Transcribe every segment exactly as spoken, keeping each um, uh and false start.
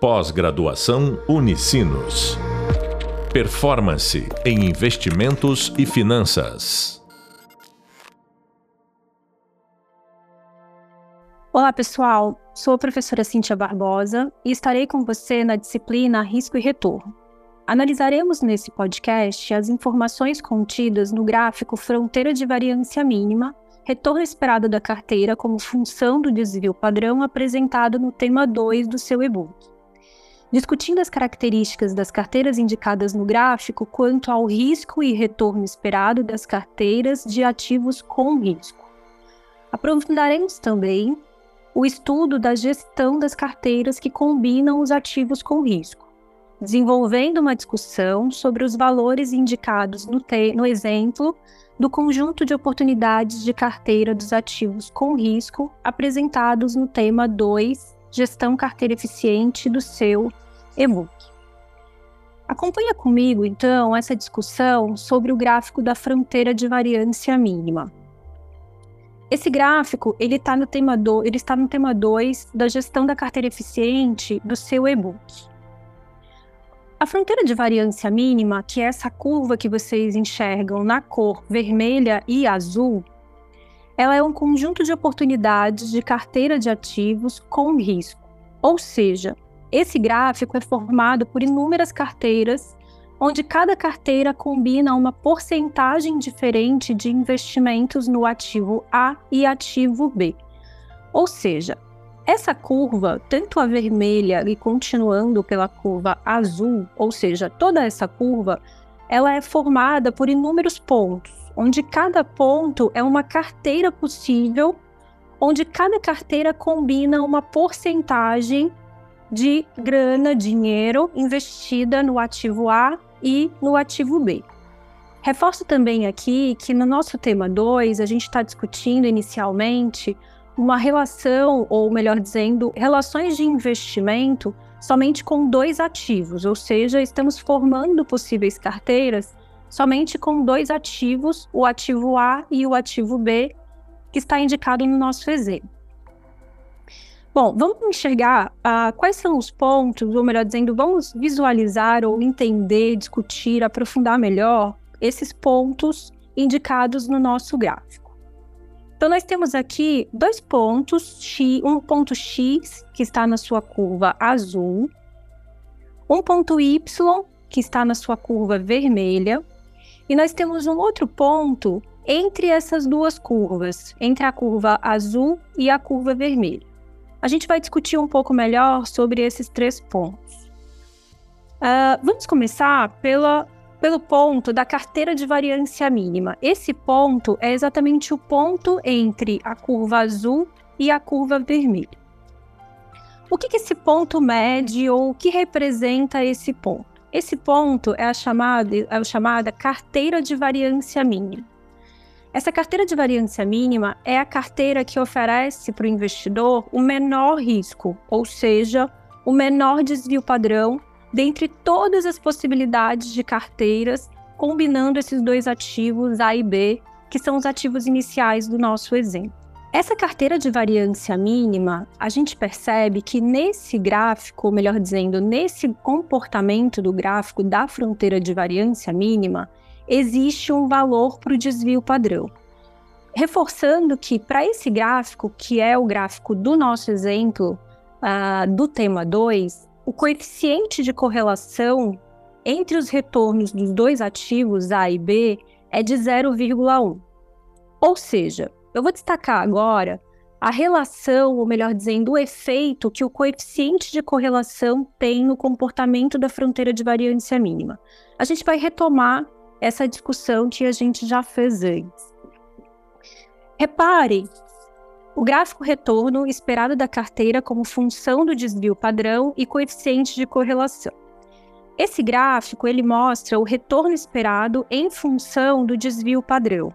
Pós-graduação Unisinos. Performance em investimentos e finanças. Olá, pessoal. Sou a professora Cíntia Barbosa e estarei com você na disciplina Risco e Retorno. Analisaremos nesse podcast as informações contidas no gráfico Fronteira de Variância Mínima, retorno esperado da carteira como função do desvio padrão apresentado no tema dois do seu e-book. Discutindo as características das carteiras indicadas no gráfico quanto ao risco e retorno esperado das carteiras de ativos com risco. Aprofundaremos também o estudo da gestão das carteiras que combinam os ativos com risco, desenvolvendo uma discussão sobre os valores indicados no, te- no exemplo do conjunto de oportunidades de carteira dos ativos com risco apresentados no tema dois, Gestão Carteira Eficiente, do seu e-book. Acompanha comigo, então, essa discussão sobre o gráfico da fronteira de variância mínima. Esse gráfico ele tá no tema do, ele está no tema dois da Gestão da Carteira Eficiente, do seu e-book. A fronteira de variância mínima, que é essa curva que vocês enxergam na cor vermelha e azul, ela é um conjunto de oportunidades de carteira de ativos com risco. Ou seja, esse gráfico é formado por inúmeras carteiras, onde cada carteira combina uma porcentagem diferente de investimentos no ativo A e ativo B. Ou seja, essa curva, tanto a vermelha e continuando pela curva azul, ou seja, toda essa curva, ela é formada por inúmeros pontos, onde cada ponto é uma carteira possível, onde cada carteira combina uma porcentagem de grana, dinheiro, investida no ativo A e no ativo B. Reforço também aqui que no nosso tema dois, a gente está discutindo inicialmente uma relação, ou melhor dizendo, relações de investimento somente com dois ativos, ou seja, estamos formando possíveis carteiras somente com dois ativos, o ativo A e o ativo B, que está indicado no nosso exemplo. Bom, vamos enxergar ah, quais são os pontos, ou melhor dizendo, vamos visualizar ou entender, discutir, aprofundar melhor esses pontos indicados no nosso gráfico. Então, nós temos aqui dois pontos, um ponto X, que está na sua curva azul, um ponto Y, que está na sua curva vermelha, e nós temos um outro ponto entre essas duas curvas, entre a curva azul e a curva vermelha. A gente vai discutir um pouco melhor sobre esses três pontos. Uh, vamos começar pela... pelo ponto da carteira de variância mínima. Esse ponto é exatamente o ponto entre a curva azul e a curva vermelha. O que que esse ponto mede ou o que representa esse ponto? Esse ponto é a chamada, é a chamada carteira de variância mínima. Essa carteira de variância mínima é a carteira que oferece para o investidor o menor risco, ou seja, o menor desvio padrão dentre todas as possibilidades de carteiras, combinando esses dois ativos A e B, que são os ativos iniciais do nosso exemplo. Essa carteira de variância mínima, a gente percebe que nesse gráfico, ou melhor dizendo, nesse comportamento do gráfico da fronteira de variância mínima, existe um valor para o desvio padrão. Reforçando que para esse gráfico, que é o gráfico do nosso exemplo, uh, do tema dois, o coeficiente de correlação entre os retornos dos dois ativos A e B é de zero vírgula um. Ou seja, eu vou destacar agora a relação, ou melhor dizendo, o efeito que o coeficiente de correlação tem no comportamento da fronteira de variância mínima. A gente vai retomar essa discussão que a gente já fez antes. Reparem, o gráfico retorno esperado da carteira como função do desvio padrão e coeficiente de correlação. Esse gráfico ele mostra o retorno esperado em função do desvio padrão.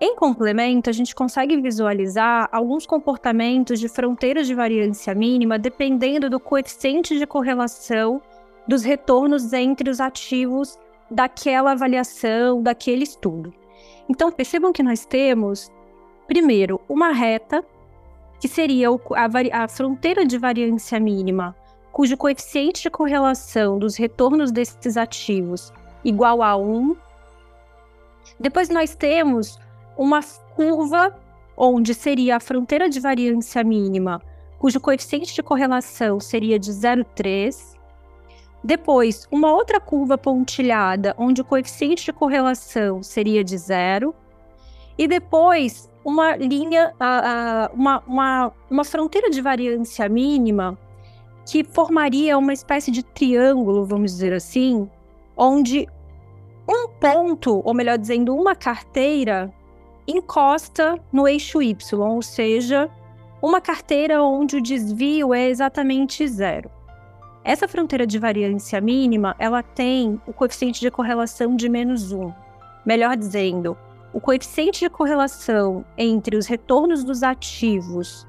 Em complemento, a gente consegue visualizar alguns comportamentos de fronteiras de variância mínima dependendo do coeficiente de correlação dos retornos entre os ativos daquela avaliação, daquele estudo. Então, percebam que nós temos, primeiro, uma reta, que seria a, a fronteira de variância mínima cujo coeficiente de correlação dos retornos desses ativos igual a um. Depois nós temos uma curva onde seria a fronteira de variância mínima, cujo coeficiente de correlação seria de zero vírgula três. Depois, uma outra curva pontilhada, onde o coeficiente de correlação seria de zero. E depois, uma linha, uma, uma, uma fronteira de variância mínima, que formaria uma espécie de triângulo, vamos dizer assim, onde um ponto, ou melhor dizendo, uma carteira, encosta no eixo Y, ou seja, uma carteira onde o desvio é exatamente zero. Essa fronteira de variância mínima, ela tem o coeficiente de correlação de menos um. Melhor dizendo, o coeficiente de correlação entre os retornos dos ativos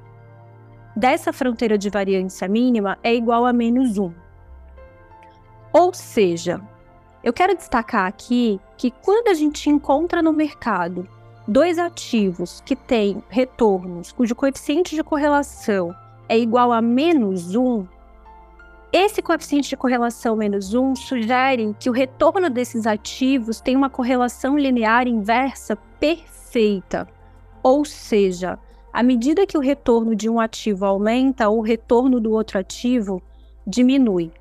dessa fronteira de variância mínima é igual a menos um. Ou seja, eu quero destacar aqui que quando a gente encontra no mercado dois ativos que têm retornos cujo coeficiente de correlação é igual a menos um, esse coeficiente de correlação menos um sugere que o retorno desses ativos tem uma correlação linear inversa perfeita. Ou seja, à medida que o retorno de um ativo aumenta, o retorno do outro ativo diminui.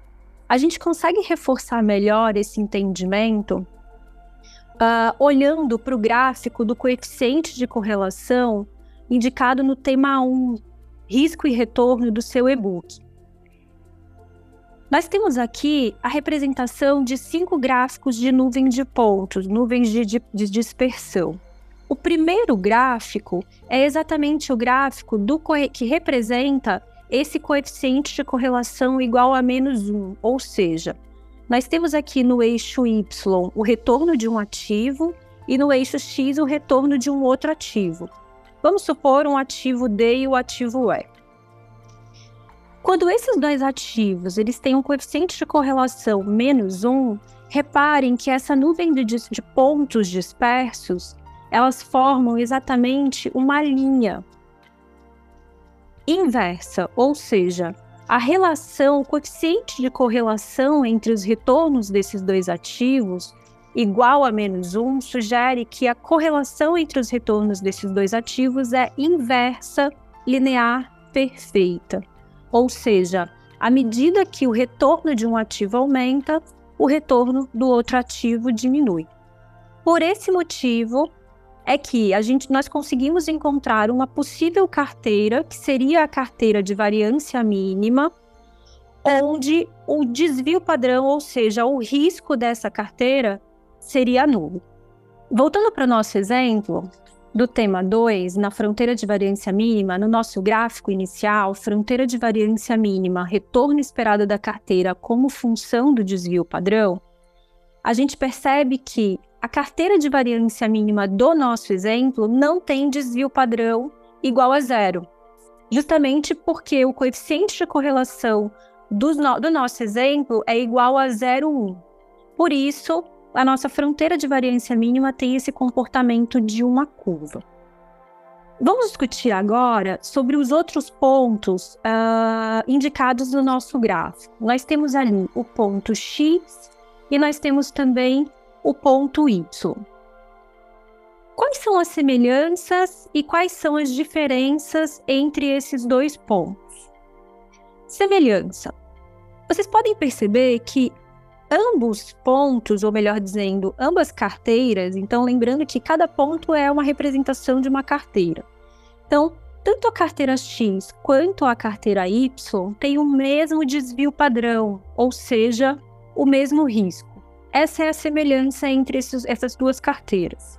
A gente consegue reforçar melhor esse entendimento Uh, olhando para o gráfico do coeficiente de correlação indicado no tema um, risco e retorno do seu e-book. Nós temos aqui a representação de cinco gráficos de nuvem de pontos, nuvens de, de, de dispersão. O primeiro gráfico é exatamente o gráfico do que representa esse coeficiente de correlação igual a menos um, ou seja, nós temos aqui no eixo Y o retorno de um ativo e no eixo X o retorno de um outro ativo. Vamos supor um ativo D e o ativo E. Quando esses dois ativos eles têm um coeficiente de correlação menos um, reparem que essa nuvem de, de pontos dispersos, elas formam exatamente uma linha inversa, ou seja, a relação, o coeficiente de correlação entre os retornos desses dois ativos, igual a menos um, sugere que a correlação entre os retornos desses dois ativos é inversa, linear, perfeita. Ou seja, à medida que o retorno de um ativo aumenta, o retorno do outro ativo diminui. Por esse motivo, é que a gente, nós conseguimos encontrar uma possível carteira, que seria a carteira de variância mínima, onde o desvio padrão, ou seja, o risco dessa carteira, seria nulo. Voltando para o nosso exemplo do tema dois, na fronteira de variância mínima, no nosso gráfico inicial, fronteira de variância mínima, retorno esperado da carteira como função do desvio padrão, a gente percebe que a carteira de variância mínima do nosso exemplo não tem desvio padrão igual a zero, justamente porque o coeficiente de correlação do, no, do nosso exemplo é igual a zero vírgula um. Por isso, a nossa fronteira de variância mínima tem esse comportamento de uma curva. Vamos discutir agora sobre os outros pontos uh, indicados no nosso gráfico. Nós temos ali o ponto X e nós temos também o ponto Y. Quais são as semelhanças e quais são as diferenças entre esses dois pontos? Semelhança. Vocês podem perceber que ambos pontos, ou melhor dizendo, ambas carteiras, então lembrando que cada ponto é uma representação de uma carteira. Então, tanto a carteira X quanto a carteira Y têm o mesmo desvio padrão, ou seja, o mesmo risco. Essa é a semelhança entre esses, essas duas carteiras.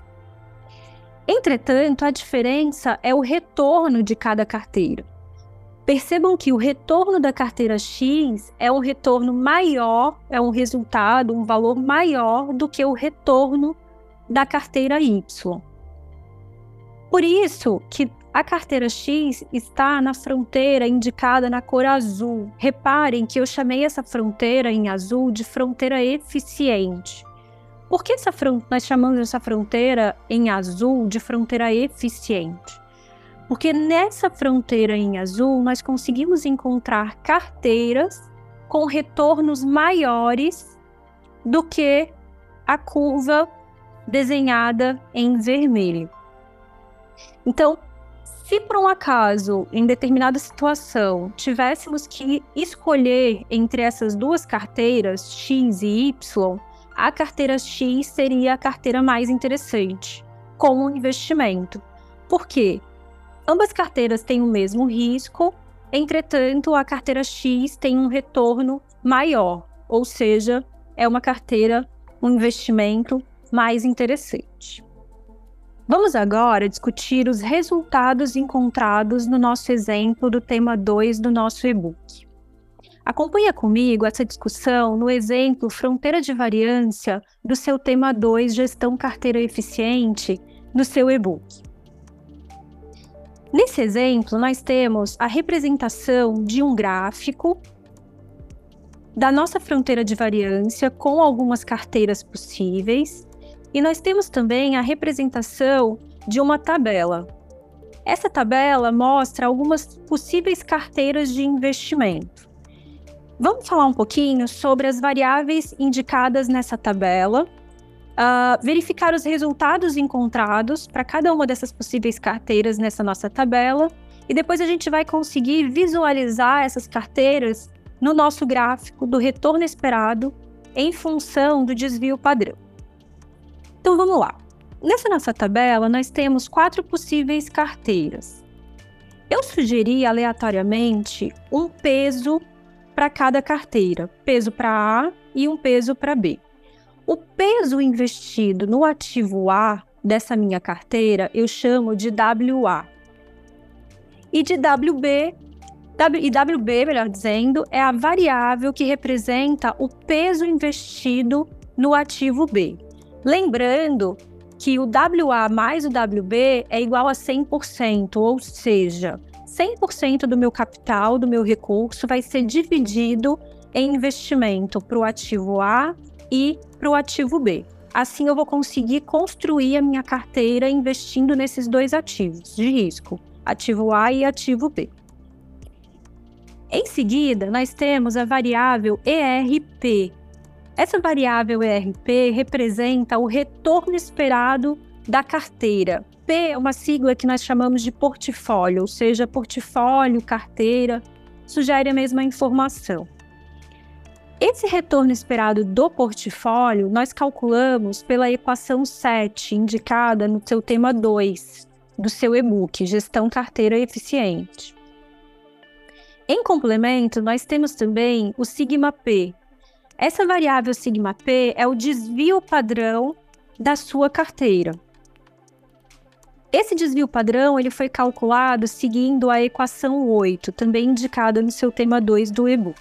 Entretanto, a diferença é o retorno de cada carteira. Percebam que o retorno da carteira X é um retorno maior, é um resultado, um valor maior do que o retorno da carteira Y. Por isso que a carteira X está na fronteira indicada na cor azul. Reparem que eu chamei essa fronteira em azul de fronteira eficiente. Por que essa nós chamamos essa fronteira em azul de fronteira eficiente? Porque nessa fronteira em azul nós conseguimos encontrar carteiras com retornos maiores do que a curva desenhada em vermelho. Então, se por um acaso, em determinada situação, tivéssemos que escolher entre essas duas carteiras, X e Y, a carteira X seria a carteira mais interessante, como investimento. Por quê? Ambas carteiras têm o mesmo risco, entretanto, a carteira X tem um retorno maior, ou seja, é uma carteira, um investimento mais interessante. Vamos agora discutir os resultados encontrados no nosso exemplo do tema dois do nosso e-book. Acompanha comigo essa discussão no exemplo Fronteira de Variância do seu tema dois, Gestão Carteira Eficiente, do seu e-book. Nesse exemplo, nós temos a representação de um gráfico da nossa fronteira de variância com algumas carteiras possíveis. E nós temos também a representação de uma tabela. Essa tabela mostra algumas possíveis carteiras de investimento. Vamos falar um pouquinho sobre as variáveis indicadas nessa tabela, uh, verificar os resultados encontrados para cada uma dessas possíveis carteiras nessa nossa tabela, e depois a gente vai conseguir visualizar essas carteiras no nosso gráfico do retorno esperado em função do desvio padrão. Então, vamos lá. Nessa nossa tabela, nós temos quatro possíveis carteiras. Eu sugeri aleatoriamente um peso para cada carteira, peso para A e um peso para B. O peso investido no ativo A dessa minha carteira, eu chamo de W A. E de W B, w, e W B, melhor dizendo, é a variável que representa o peso investido no ativo B. Lembrando que o W A mais o W B é igual a cem por cento, ou seja, cem por cento do meu capital, do meu recurso, vai ser dividido em investimento para o ativo A e para o ativo B. Assim eu vou conseguir construir a minha carteira investindo nesses dois ativos de risco, ativo A e ativo B. Em seguida, nós temos a variável E R P. Essa variável E R P representa o retorno esperado da carteira. P é uma sigla que nós chamamos de portfólio, ou seja, portfólio, carteira, sugere a mesma informação. Esse retorno esperado do portfólio nós calculamos pela equação sete, indicada no seu tema dois, do seu e-book, Gestão Carteira Eficiente. Em complemento, nós temos também o sigma P. Essa variável sigma P é o desvio padrão da sua carteira. Esse desvio padrão ele foi calculado seguindo a equação oito, também indicada no seu tema dois do e-book.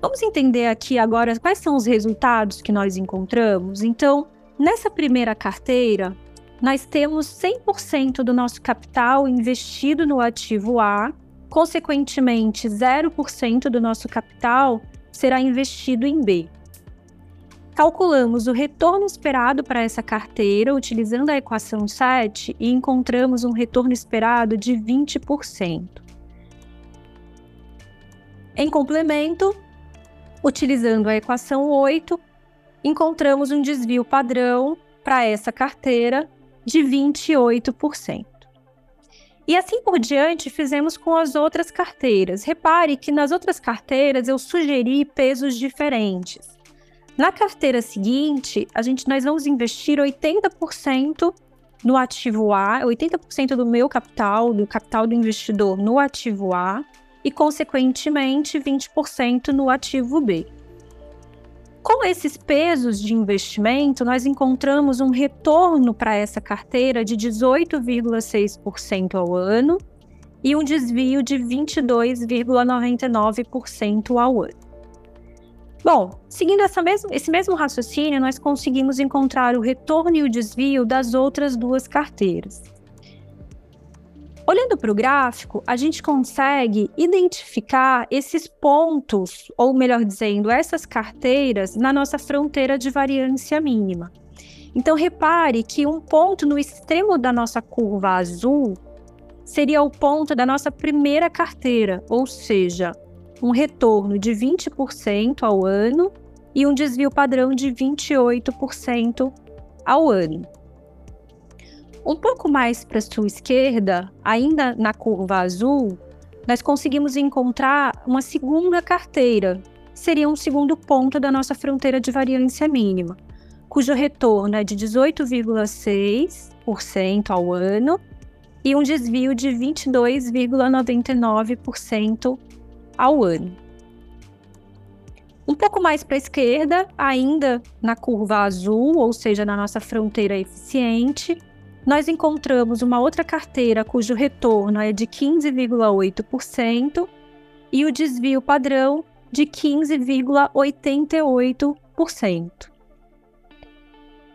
Vamos entender aqui agora quais são os resultados que nós encontramos. Então, nessa primeira carteira, nós temos cem por cento do nosso capital investido no ativo A. Consequentemente, zero por cento do nosso capital será investido em B. Calculamos o retorno esperado para essa carteira utilizando a equação sete e encontramos um retorno esperado de vinte por cento. Em complemento, utilizando a equação oito, encontramos um desvio padrão para essa carteira de vinte e oito por cento. E assim por diante, fizemos com as outras carteiras. Repare que nas outras carteiras eu sugeri pesos diferentes. Na carteira seguinte, a gente, nós vamos investir oitenta por cento no ativo A, oitenta por cento do meu capital, do capital do investidor no ativo A e, consequentemente, vinte por cento no ativo B. Com esses pesos de investimento, nós encontramos um retorno para essa carteira de dezoito vírgula seis por cento ao ano e um desvio de vinte e dois vírgula noventa e nove por cento ao ano. Bom, seguindo essa mesmo, esse mesmo raciocínio, nós conseguimos encontrar o retorno e o desvio das outras duas carteiras. Olhando para o gráfico, a gente consegue identificar esses pontos, ou melhor dizendo, essas carteiras na nossa fronteira de variância mínima. Então, repare que um ponto no extremo da nossa curva azul seria o ponto da nossa primeira carteira, ou seja, um retorno de vinte por cento ao ano e um desvio padrão de vinte e oito por cento ao ano. Um pouco mais para a sua esquerda, ainda na curva azul, nós conseguimos encontrar uma segunda carteira, seria um segundo ponto da nossa fronteira de variância mínima, cujo retorno é de dezoito vírgula seis por cento ao ano e um desvio de vinte e dois vírgula noventa e nove por cento ao ano. Um pouco mais para a esquerda, ainda na curva azul, ou seja, na nossa fronteira eficiente, nós encontramos uma outra carteira cujo retorno é de quinze vírgula oito por cento e o desvio padrão de quinze vírgula oitenta e oito por cento.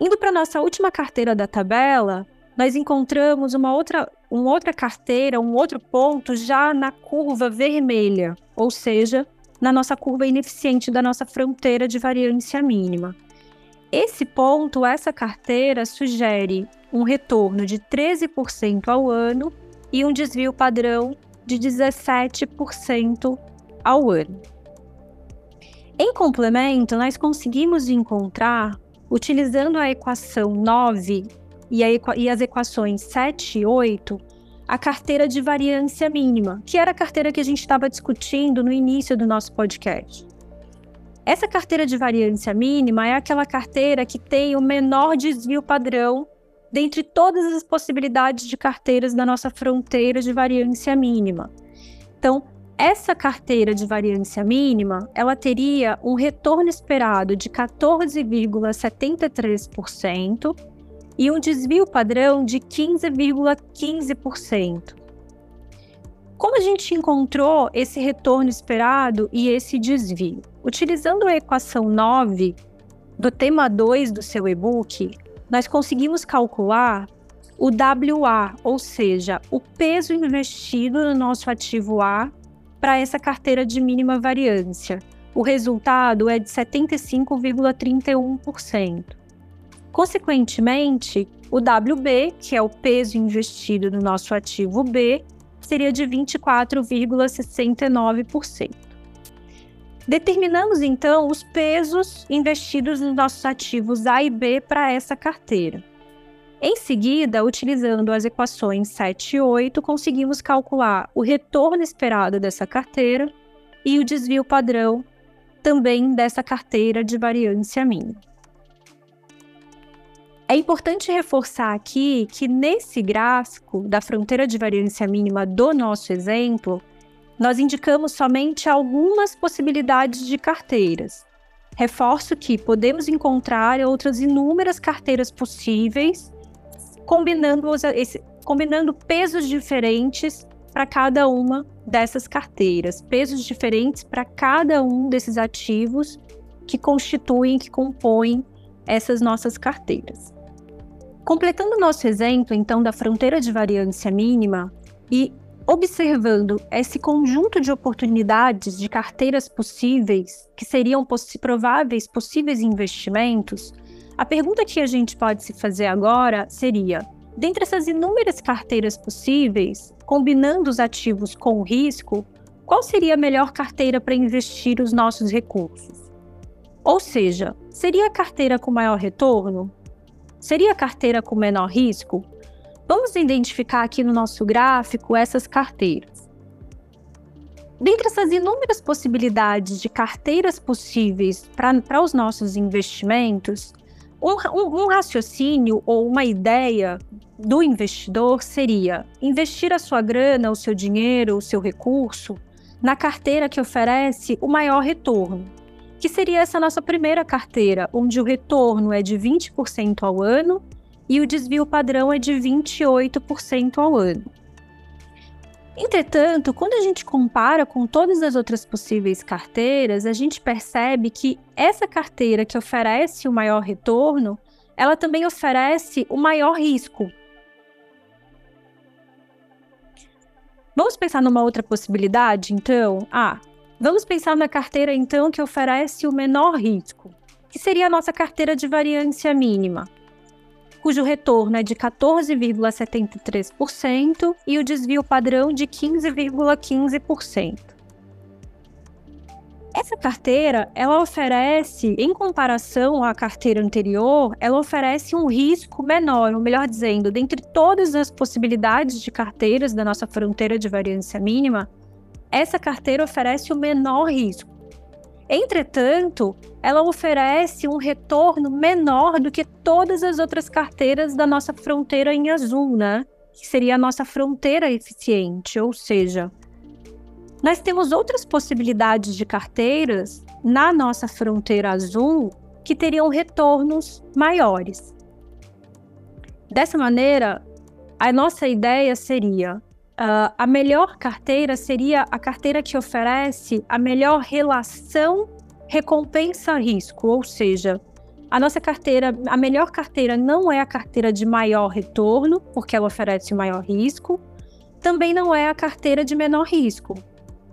Indo para a nossa última carteira da tabela, nós encontramos uma outra, uma outra carteira, um outro ponto já na curva vermelha, ou seja, na nossa curva ineficiente da nossa fronteira de variância mínima. Esse ponto, essa carteira, sugere um retorno de treze por cento ao ano e um desvio padrão de dezessete por cento ao ano. Em complemento, nós conseguimos encontrar, utilizando a equação nove e, a equa- e as equações sete e oito, a carteira de variância mínima, que era a carteira que a gente estava discutindo no início do nosso podcast. Essa carteira de variância mínima é aquela carteira que tem o menor desvio padrão dentre todas as possibilidades de carteiras da nossa fronteira de variância mínima. Então, essa carteira de variância mínima, ela teria um retorno esperado de quatorze vírgula setenta e três por cento e um desvio padrão de quinze vírgula quinze por cento. Como a gente encontrou esse retorno esperado e esse desvio? Utilizando a equação nove do tema dois do seu e-book, nós conseguimos calcular o W A, ou seja, o peso investido no nosso ativo A para essa carteira de mínima variância. O resultado é de setenta e cinco vírgula trinta e um por cento. Consequentemente, o W B, que é o peso investido no nosso ativo B, seria de vinte e quatro vírgula sessenta e nove por cento. Determinamos, então, os pesos investidos nos nossos ativos A e B para essa carteira. Em seguida, utilizando as equações sete e oito, conseguimos calcular o retorno esperado dessa carteira e o desvio padrão também dessa carteira de variância mínima. É importante reforçar aqui que nesse gráfico da fronteira de variância mínima do nosso exemplo, nós indicamos somente algumas possibilidades de carteiras. Reforço que podemos encontrar outras inúmeras carteiras possíveis, combinando, os, esse, combinando pesos diferentes para cada uma dessas carteiras, pesos diferentes para cada um desses ativos que constituem, que compõem essas nossas carteiras. Completando o nosso exemplo, então, da fronteira de variância mínima e observando esse conjunto de oportunidades de carteiras possíveis, que seriam poss- prováveis possíveis investimentos, a pergunta que a gente pode se fazer agora seria, dentre essas inúmeras carteiras possíveis, combinando os ativos com o risco, qual seria a melhor carteira para investir os nossos recursos? Ou seja, seria a carteira com maior retorno? Seria a carteira com menor risco? Vamos identificar aqui no nosso gráfico essas carteiras. Dentre essas inúmeras possibilidades de carteiras possíveis para os nossos investimentos, um, um, um raciocínio ou uma ideia do investidor seria investir a sua grana, o seu dinheiro, o seu recurso na carteira que oferece o maior retorno, que seria essa nossa primeira carteira, onde o retorno é de vinte por cento ao ano e o desvio padrão é de vinte e oito por cento ao ano. Entretanto, quando a gente compara com todas as outras possíveis carteiras, a gente percebe que essa carteira que oferece o maior retorno, ela também oferece o maior risco. Vamos pensar numa outra possibilidade, então? Ah, Vamos pensar na carteira, então, que oferece o menor risco, que seria a nossa carteira de variância mínima, cujo retorno é de quatorze vírgula setenta e três por cento e o desvio padrão de quinze vírgula quinze por cento. Essa carteira, ela oferece, em comparação à carteira anterior, ela oferece um risco menor, ou melhor dizendo, dentre todas as possibilidades de carteiras da nossa fronteira de variância mínima, essa carteira oferece o menor risco. Entretanto, ela oferece um retorno menor do que todas as outras carteiras da nossa fronteira em azul, né? Que seria a nossa fronteira eficiente, ou seja, nós temos outras possibilidades de carteiras na nossa fronteira azul que teriam retornos maiores. Dessa maneira, a nossa ideia seria, uh, a melhor carteira seria a carteira que oferece a melhor relação recompensa-risco, ou seja, a nossa carteira, a melhor carteira não é a carteira de maior retorno, porque ela oferece o maior risco, também não é a carteira de menor risco,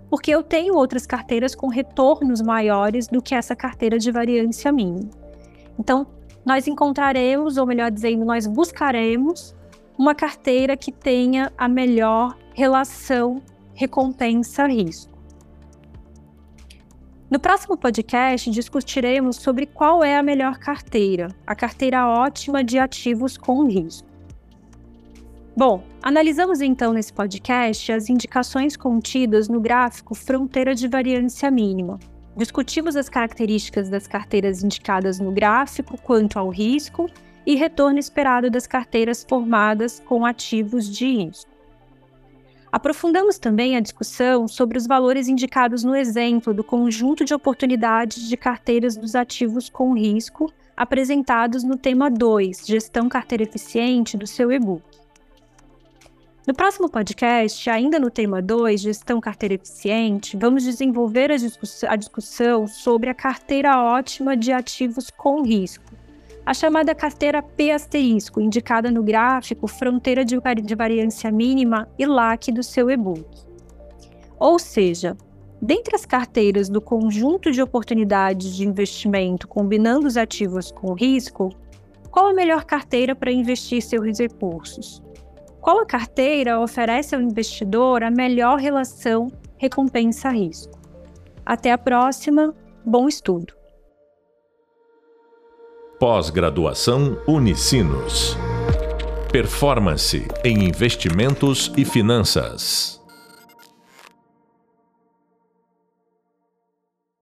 porque eu tenho outras carteiras com retornos maiores do que essa carteira de variância mínima. Então, nós encontraremos, ou melhor dizendo, nós buscaremos uma carteira que tenha a melhor relação recompensa-risco. No próximo podcast, discutiremos sobre qual é a melhor carteira, a carteira ótima de ativos com risco. Bom, analisamos então nesse podcast as indicações contidas no gráfico Fronteira de Variância Mínima. Discutimos as características das carteiras indicadas no gráfico quanto ao risco e retorno esperado das carteiras formadas com ativos de risco. Aprofundamos também a discussão sobre os valores indicados no exemplo do conjunto de oportunidades de carteiras dos ativos com risco apresentados no tema dois, Gestão Carteira Eficiente, do seu e-book. No próximo podcast, ainda no tema dois, Gestão Carteira Eficiente, vamos desenvolver a, discuss- a discussão sobre a carteira ótima de ativos com risco, a chamada carteira P asterisco, indicada no gráfico Fronteira de Variância Mínima e L A C do seu e-book. Ou seja, dentre as carteiras do conjunto de oportunidades de investimento combinando os ativos com risco, qual a melhor carteira para investir seus recursos? Qual a carteira oferece ao investidor a melhor relação recompensa-risco? Até a próxima, bom estudo! Pós-graduação Unisinos. Performance em investimentos e finanças.